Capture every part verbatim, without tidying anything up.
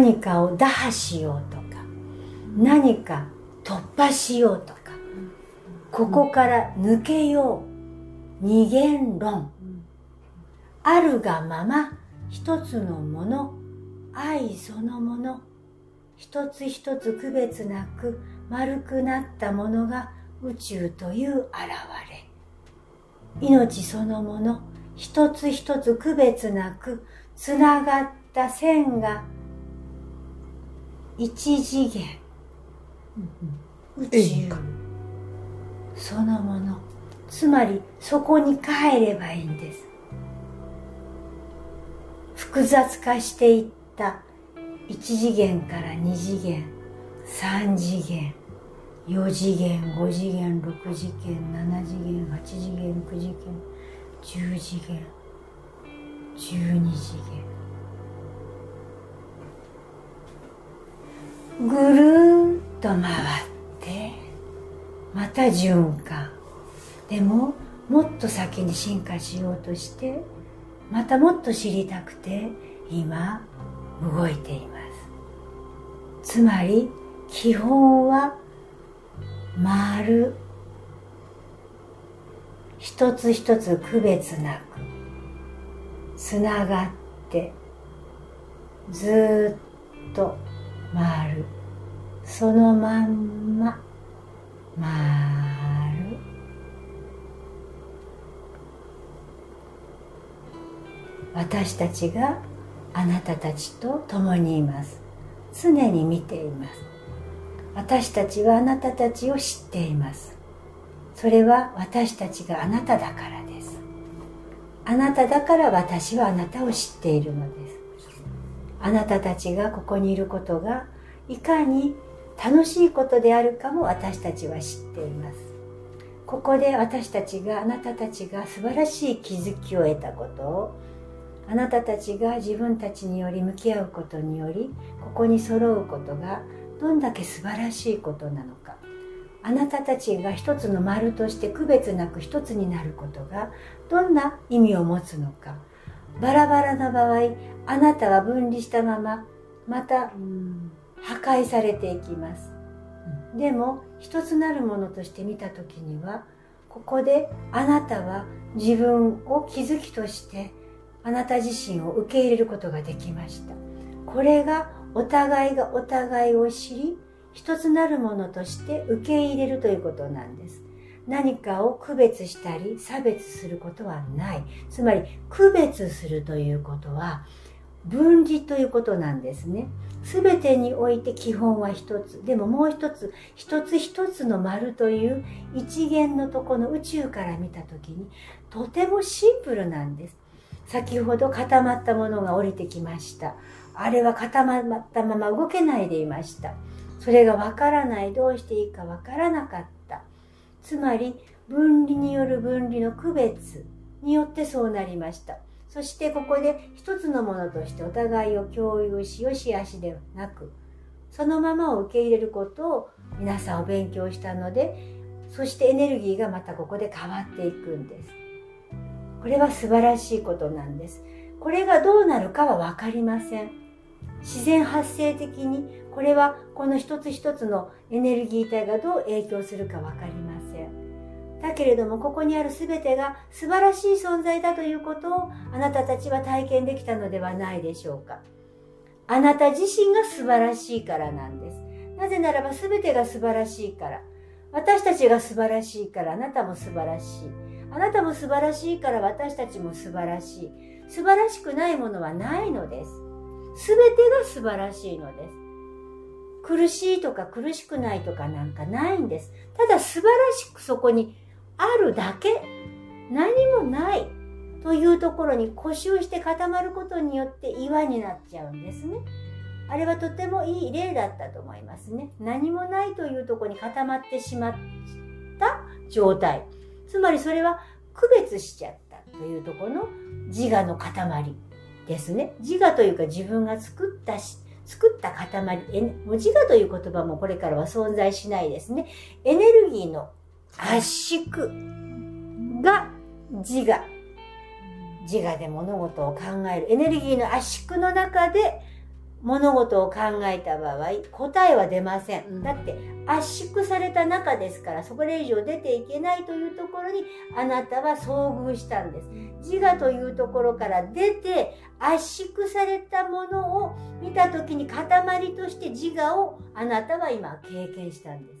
何かを打破しようとか、何か突破しようとか、ここから抜けよう、二元論、あるがまま一つのもの、愛そのもの、一つ一つ区別なく丸くなったものが宇宙という現れ、命そのもの、一つ一つ区別なくつながった線が一次元、うん、宇宙そのもの、つまりそこに帰ればいいんです。複雑化していった一次元から二次元、三次元、四次元、五次元、六次元、七次元、八次元、九次元、十次元、十二次元、ぐるーんと回ってまた循環。でももっと先に進化しようとして、またもっと知りたくて今動いています。つまり基本は丸、一つ一つ区別なくつながってずっと丸、そのまんま丸、私たちがあなたたちと共にいます。常に見ています。私たちはあなたたちを知っています。それは私たちがあなただからです。あなただから私はあなたを知っているのです。あなたたちがここにいることがいかに楽しいことであるかも私たちは知っています。ここで私たちが、あなたたちが素晴らしい気づきを得たことを、あなたたちが自分たちにより向き合うことにより、ここに揃うことがどんだけ素晴らしいことなのか、あなたたちが一つの丸として区別なく一つになることがどんな意味を持つのか。バラバラな場合、あなたは分離したまままた破壊されていきます。でも一つなるものとして見た時には、ここであなたは自分を気づきとしてあなた自身を受け入れることができました。これがお互いがお互いを知り、一つなるものとして受け入れるということなんです。何かを区別したり差別することはない。つまり区別するということは分離ということなんですね。すべてにおいて基本は一つ、でももう一つ、一つ一つの丸という一元のとこの宇宙から見たときに、とてもシンプルなんです。先ほど固まったものが降りてきました。あれは固まったまま動けないでいました。それがわからない、どうしていいかわからなかった。つまり分離による分離の区別によってそうなりました。そしてここで一つのものとしてお互いを共有し、よし悪しではなく、そのままを受け入れることを皆さんお勉強したので、そしてエネルギーがまたここで変わっていくんです。これは素晴らしいことなんです。これがどうなるかはわかりません。自然発生的に、これはこの一つ一つのエネルギー体がどう影響するかわかりません。だけれども、ここにあるすべてが素晴らしい存在だということをあなたたちは体験できたのではないでしょうか。あなた自身が素晴らしいからなんです。なぜならばすべてが素晴らしいから。私たちが素晴らしいからあなたも素晴らしい。あなたも素晴らしいから私たちも素晴らしい。素晴らしくないものはないのです。すべてが素晴らしいのです。苦しいとか苦しくないとかなんかないんです。ただ素晴らしくそこにあるだけ、何もないというところに固執して固まることによって岩になっちゃうんですね。あれはとてもいい例だったと思いますね。何もないというところに固まってしまった状態。つまりそれは区別しちゃったというところの自我の塊ですね。自我というか自分が作ったし、作った塊、もう自我という言葉もこれからは存在しないですね。エネルギーの圧縮が自我。自我で物事を考える。エネルギーの圧縮の中で物事を考えた場合、答えは出ません、うん、だって圧縮された中ですから、それ以上出ていけないというところにあなたは遭遇したんです。自我というところから出て圧縮されたものを見た時に、塊として自我をあなたは今経験したんです。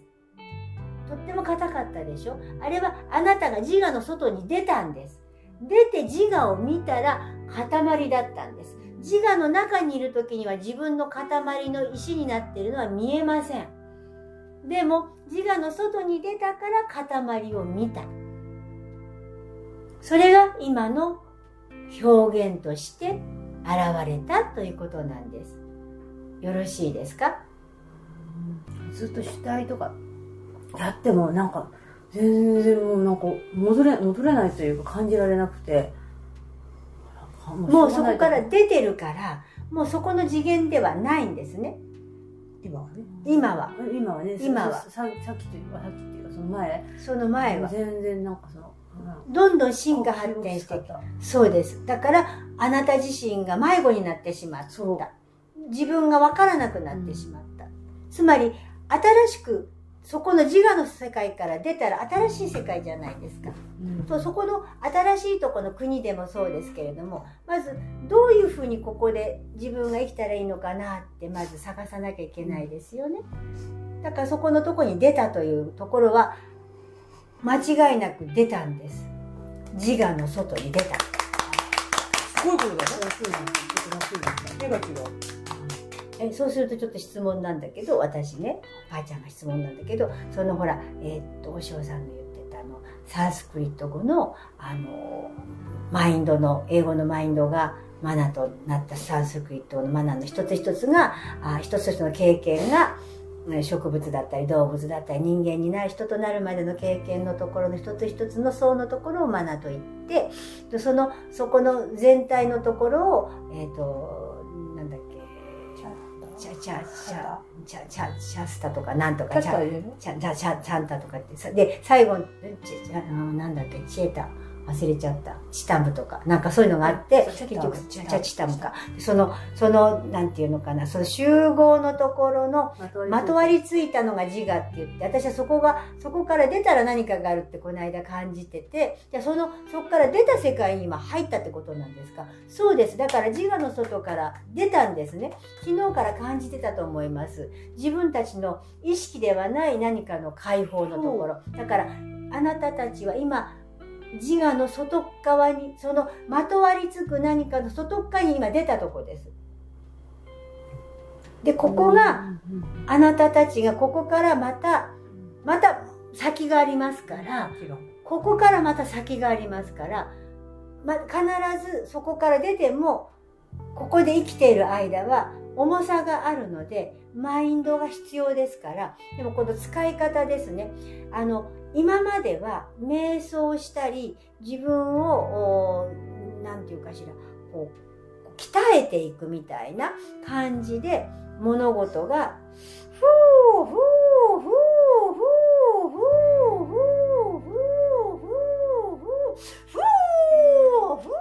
とっても硬かったでしょ。あれはあなたが自我の外に出たんです。出て自我を見たら塊だったんです。自我の中にいる時には自分の塊の石になっているのは見えません。でも自我の外に出たから塊を見た。それが今の表現として現れたということなんです。よろしいですか？ずっと主体とかやってもなんか全然もうなんか戻れ、戻れないというか感じられなくて、もうそこから出てるから、もうそこの次元ではないんですね。今はね。今は。今はね。今は。さっきというか、さっきというか、その前。その前は。全然なんかその、どんどん進化発展してきた。そうです。だから、あなた自身が迷子になってしまった。自分がわからなくなってしまった。うん、つまり、新しく、そこの自我の世界から出たら新しい世界じゃないですか、うん、そう、そこの新しいとこの国でもそうですけれども、まずどういうふうにここで自分が生きたらいいのかなってまず探さなきゃいけないですよね。だからそこのとこに出たというところは間違いなく出たんです。自我の外に出た。すごいことだね。ネガティブ。えそうするとちょっと質問なんだけど、私ね、ばあちゃんが質問なんだけど、そのほら、えー、っと、おしおさんの言ってたあの、サンスクリット語の、あの、マインドの、英語のマインドがマナとなったサンスクリットのマナの一つ一つが、あ一つ一つの経験が、植物だったり動物だったり人間になる人となるまでの経験のところの一つ一つの層のところをマナと言って、その、そこの全体のところを、えー、っと、チャチャチャチャチャチャスタとかなんとかチャチャチャチャチャンタとかってさ、で最後なんだっけ、チエタ忘れちゃったチタムとかなんかそういうのがあって、結局チャチャチタムか、そのそのなんていうのかな、その集合のところのまとわりついたのが自我って言って、私はそこがそこから出たら何かがあるってこの間感じてて、じゃそのそこから出た世界に今入ったってことなんですか？そうです。だから自我の外から出たんですね。昨日から感じてたと思います。自分たちの意識ではない何かの解放のところ。だからあなたたちは今自我の外側に、そのまとわりつく何かの外側に今出たとこです。でここがあなたたちがここからまたまた先がありますから、ここからまた先がありますから、ま、必ずそこから出てもここで生きている間は重さがあるのでマインドが必要ですから。でもこの使い方ですね、あの今までは瞑想したり自分を何て言うかしら、こう鍛えていくみたいな感じで物事がふうふうふうふうふうふうふうふうふうふうふう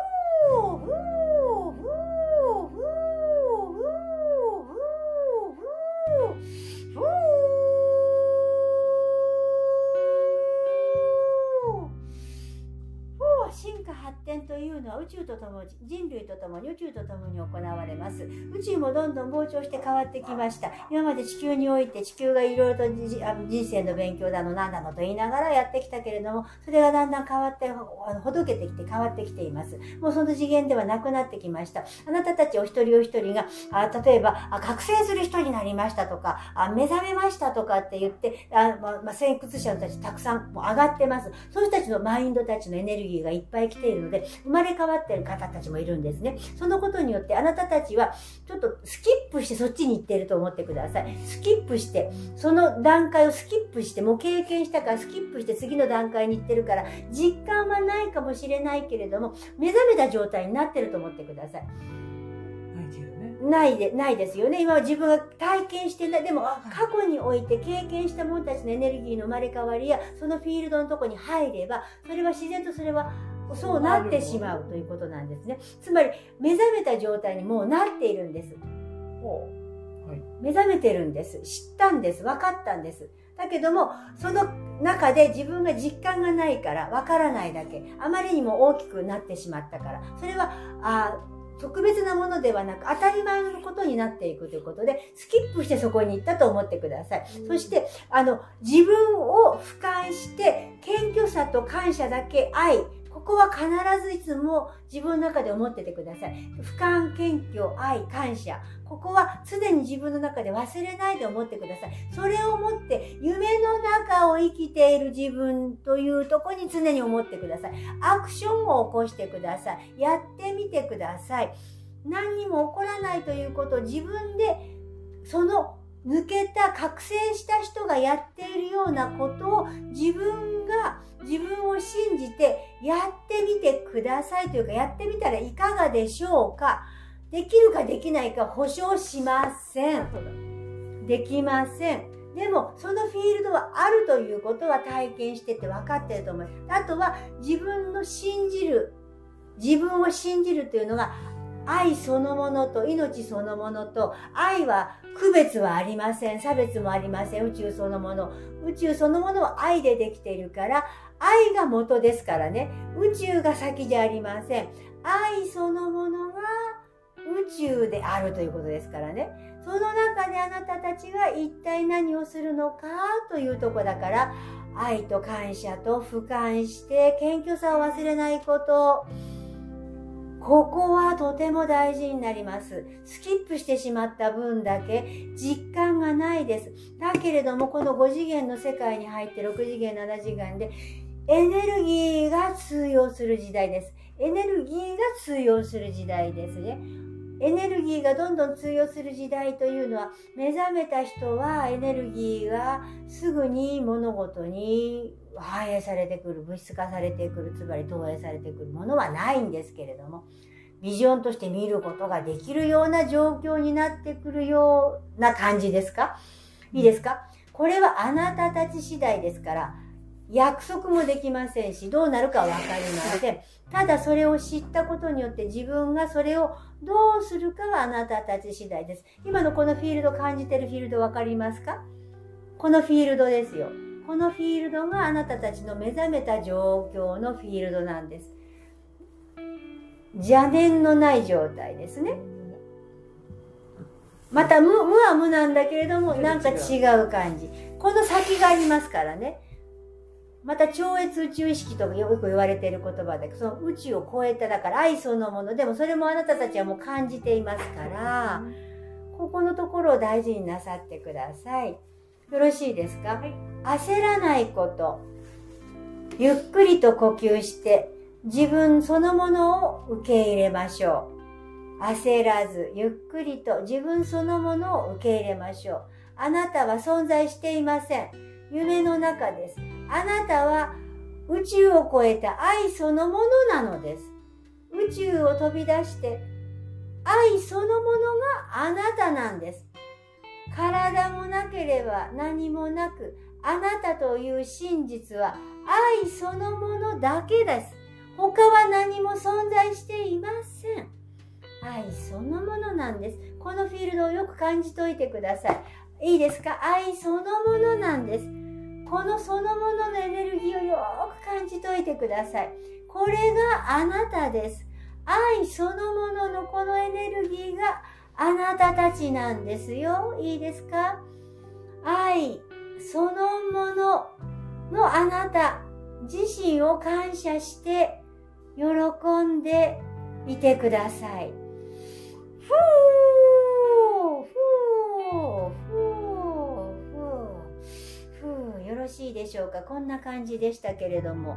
というのは宇宙とともに、人類とともに宇宙とともに行われます。宇宙もどんどん膨張して変わってきました。今まで地球において地球がいろいろとじあの人生の勉強だのなんだのと言いながらやってきたけれども、それがだんだん変わって、ほどけてきて変わってきています。もうその次元ではなくなってきました。あなたたちお一人お一人が、あ例えばあ、覚醒する人になりましたとか、あ目覚めましたとかって言って、あまま、先駆者たちたくさんもう上がってます。そういう人たちのマインドたちのエネルギーがいっぱい来ているので、生まれ変わっている方たちもいるんですね。そのことによってあなたたちはちょっとスキップしてそっちに行っていると思ってください。スキップしてその段階をスキップして、もう経験したからスキップして次の段階に行ってるから実感はないかもしれないけれども、目覚めた状態になってると思ってください。ないで、ないですよね。今は自分が体験してない。でも、過去において経験した者たちのエネルギーの生まれ変わりや、そのフィールドのとこに入れば、それは自然とそれは、そうなってしまうということなんですね。つまり、目覚めた状態にもうなっているんです。こう、はい、目覚めてるんです。知ったんです。分かったんです。だけども、その中で自分が実感がないから、分からないだけ。あまりにも大きくなってしまったから。それは、あ特別なものではなく、当たり前のことになっていくということで、スキップしてそこに行ったと思ってください。そして、あの、自分を俯瞰して、謙虚さと感謝だけ愛。ここは必ずいつも自分の中で思っててください。俯瞰、謙虚、愛、感謝。ここは常に自分の中で忘れないで思ってください。それを持って夢の中を生きている自分というところに常に思ってください。アクションを起こしてください。やってみてください。何にも起こらないということを自分でその抜けた、覚醒した人がやっているようなことを自分が、自分を信じてやってみてくださいというか、やってみたらいかがでしょうか。できるかできないか保証しません。できません。でも、そのフィールドはあるということは体験してて分かってると思います。あとは、自分の信じる、自分を信じるというのが、愛そのものと命そのものと、愛は区別はありません。差別もありません。宇宙そのもの。宇宙そのものは愛でできているから、愛が元ですからね。宇宙が先じゃありません。愛そのものが宇宙であるということですからね。その中であなたたちが一体何をするのかというとこだから、愛と感謝と俯瞰して謙虚さを忘れないこと。ここはとても大事になります。スキップしてしまった分だけ実感がないです。だけれども、このご次元の世界に入ってろく次元、なな次元でエネルギーが通用する時代です。エネルギーが通用する時代ですね。エネルギーがどんどん通用する時代というのは、目覚めた人はエネルギーがすぐに物事に反映されてくる、物質化されてくる、つまり投影されてくるものはないんですけれども、ビジョンとして見ることができるような状況になってくるような感じですか？いいですか？これはあなたたち次第ですから、約束もできませんし、どうなるかわかりません。ただそれを知ったことによって自分がそれをどうするかはあなたたち次第です。今のこのフィールド、感じてるフィールドわかりますか？このフィールドですよ。このフィールドがあなたたちの目覚めた状況のフィールドなんです。邪念のない状態ですね。また無、無は無なんだけれども、なんか違う感じ。この先がありますからね。また超越宇宙意識とよく言われている言葉だけど、その宇宙を超えた、だから愛そのもの、でもそれもあなたたちはもう感じていますから、ここのところを大事になさってください。よろしいですか？はい、焦らないこと。ゆっくりと呼吸して、自分そのものを受け入れましょう。焦らず、ゆっくりと自分そのものを受け入れましょう。あなたは存在していません。夢の中です。あなたは宇宙を超えた愛そのものなのです。宇宙を飛び出して愛そのものがあなたなんです。体もなければ何もなく、あなたという真実は愛そのものだけです。他は何も存在していません。愛そのものなんです。このフィールドをよく感じといてください。いいですか？愛そのものなんです。このそのもののエネルギーをよーく感じといてください。これがあなたです。愛そのもののこのエネルギーがあなたたちなんですよ。いいですか？愛そのもののあなた自身を感謝して喜んでいてください。ふぅーふぅーふぅーよろしいでしょうか。こんな感じでしたけれども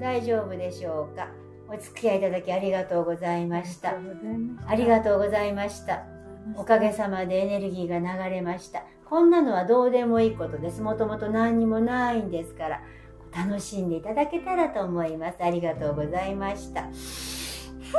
大丈夫でしょうか。お付き合いいただきありがとうございました。ありがとうございました。おかげさまでエネルギーが流れました。こんなのはどうでもいいことです。もともと何にもないんですから、楽しんでいただけたらと思います。ありがとうございました。ふーふー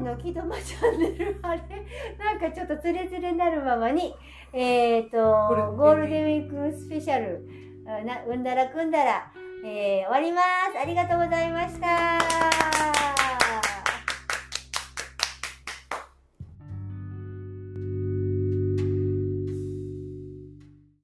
の木戸間チャンネルはね、なんかちょっとつれつれになるままに、えっと、ゴールデンウィークスペシャル、な、うんだらくんだら、えー、終わります。ありがとうございました。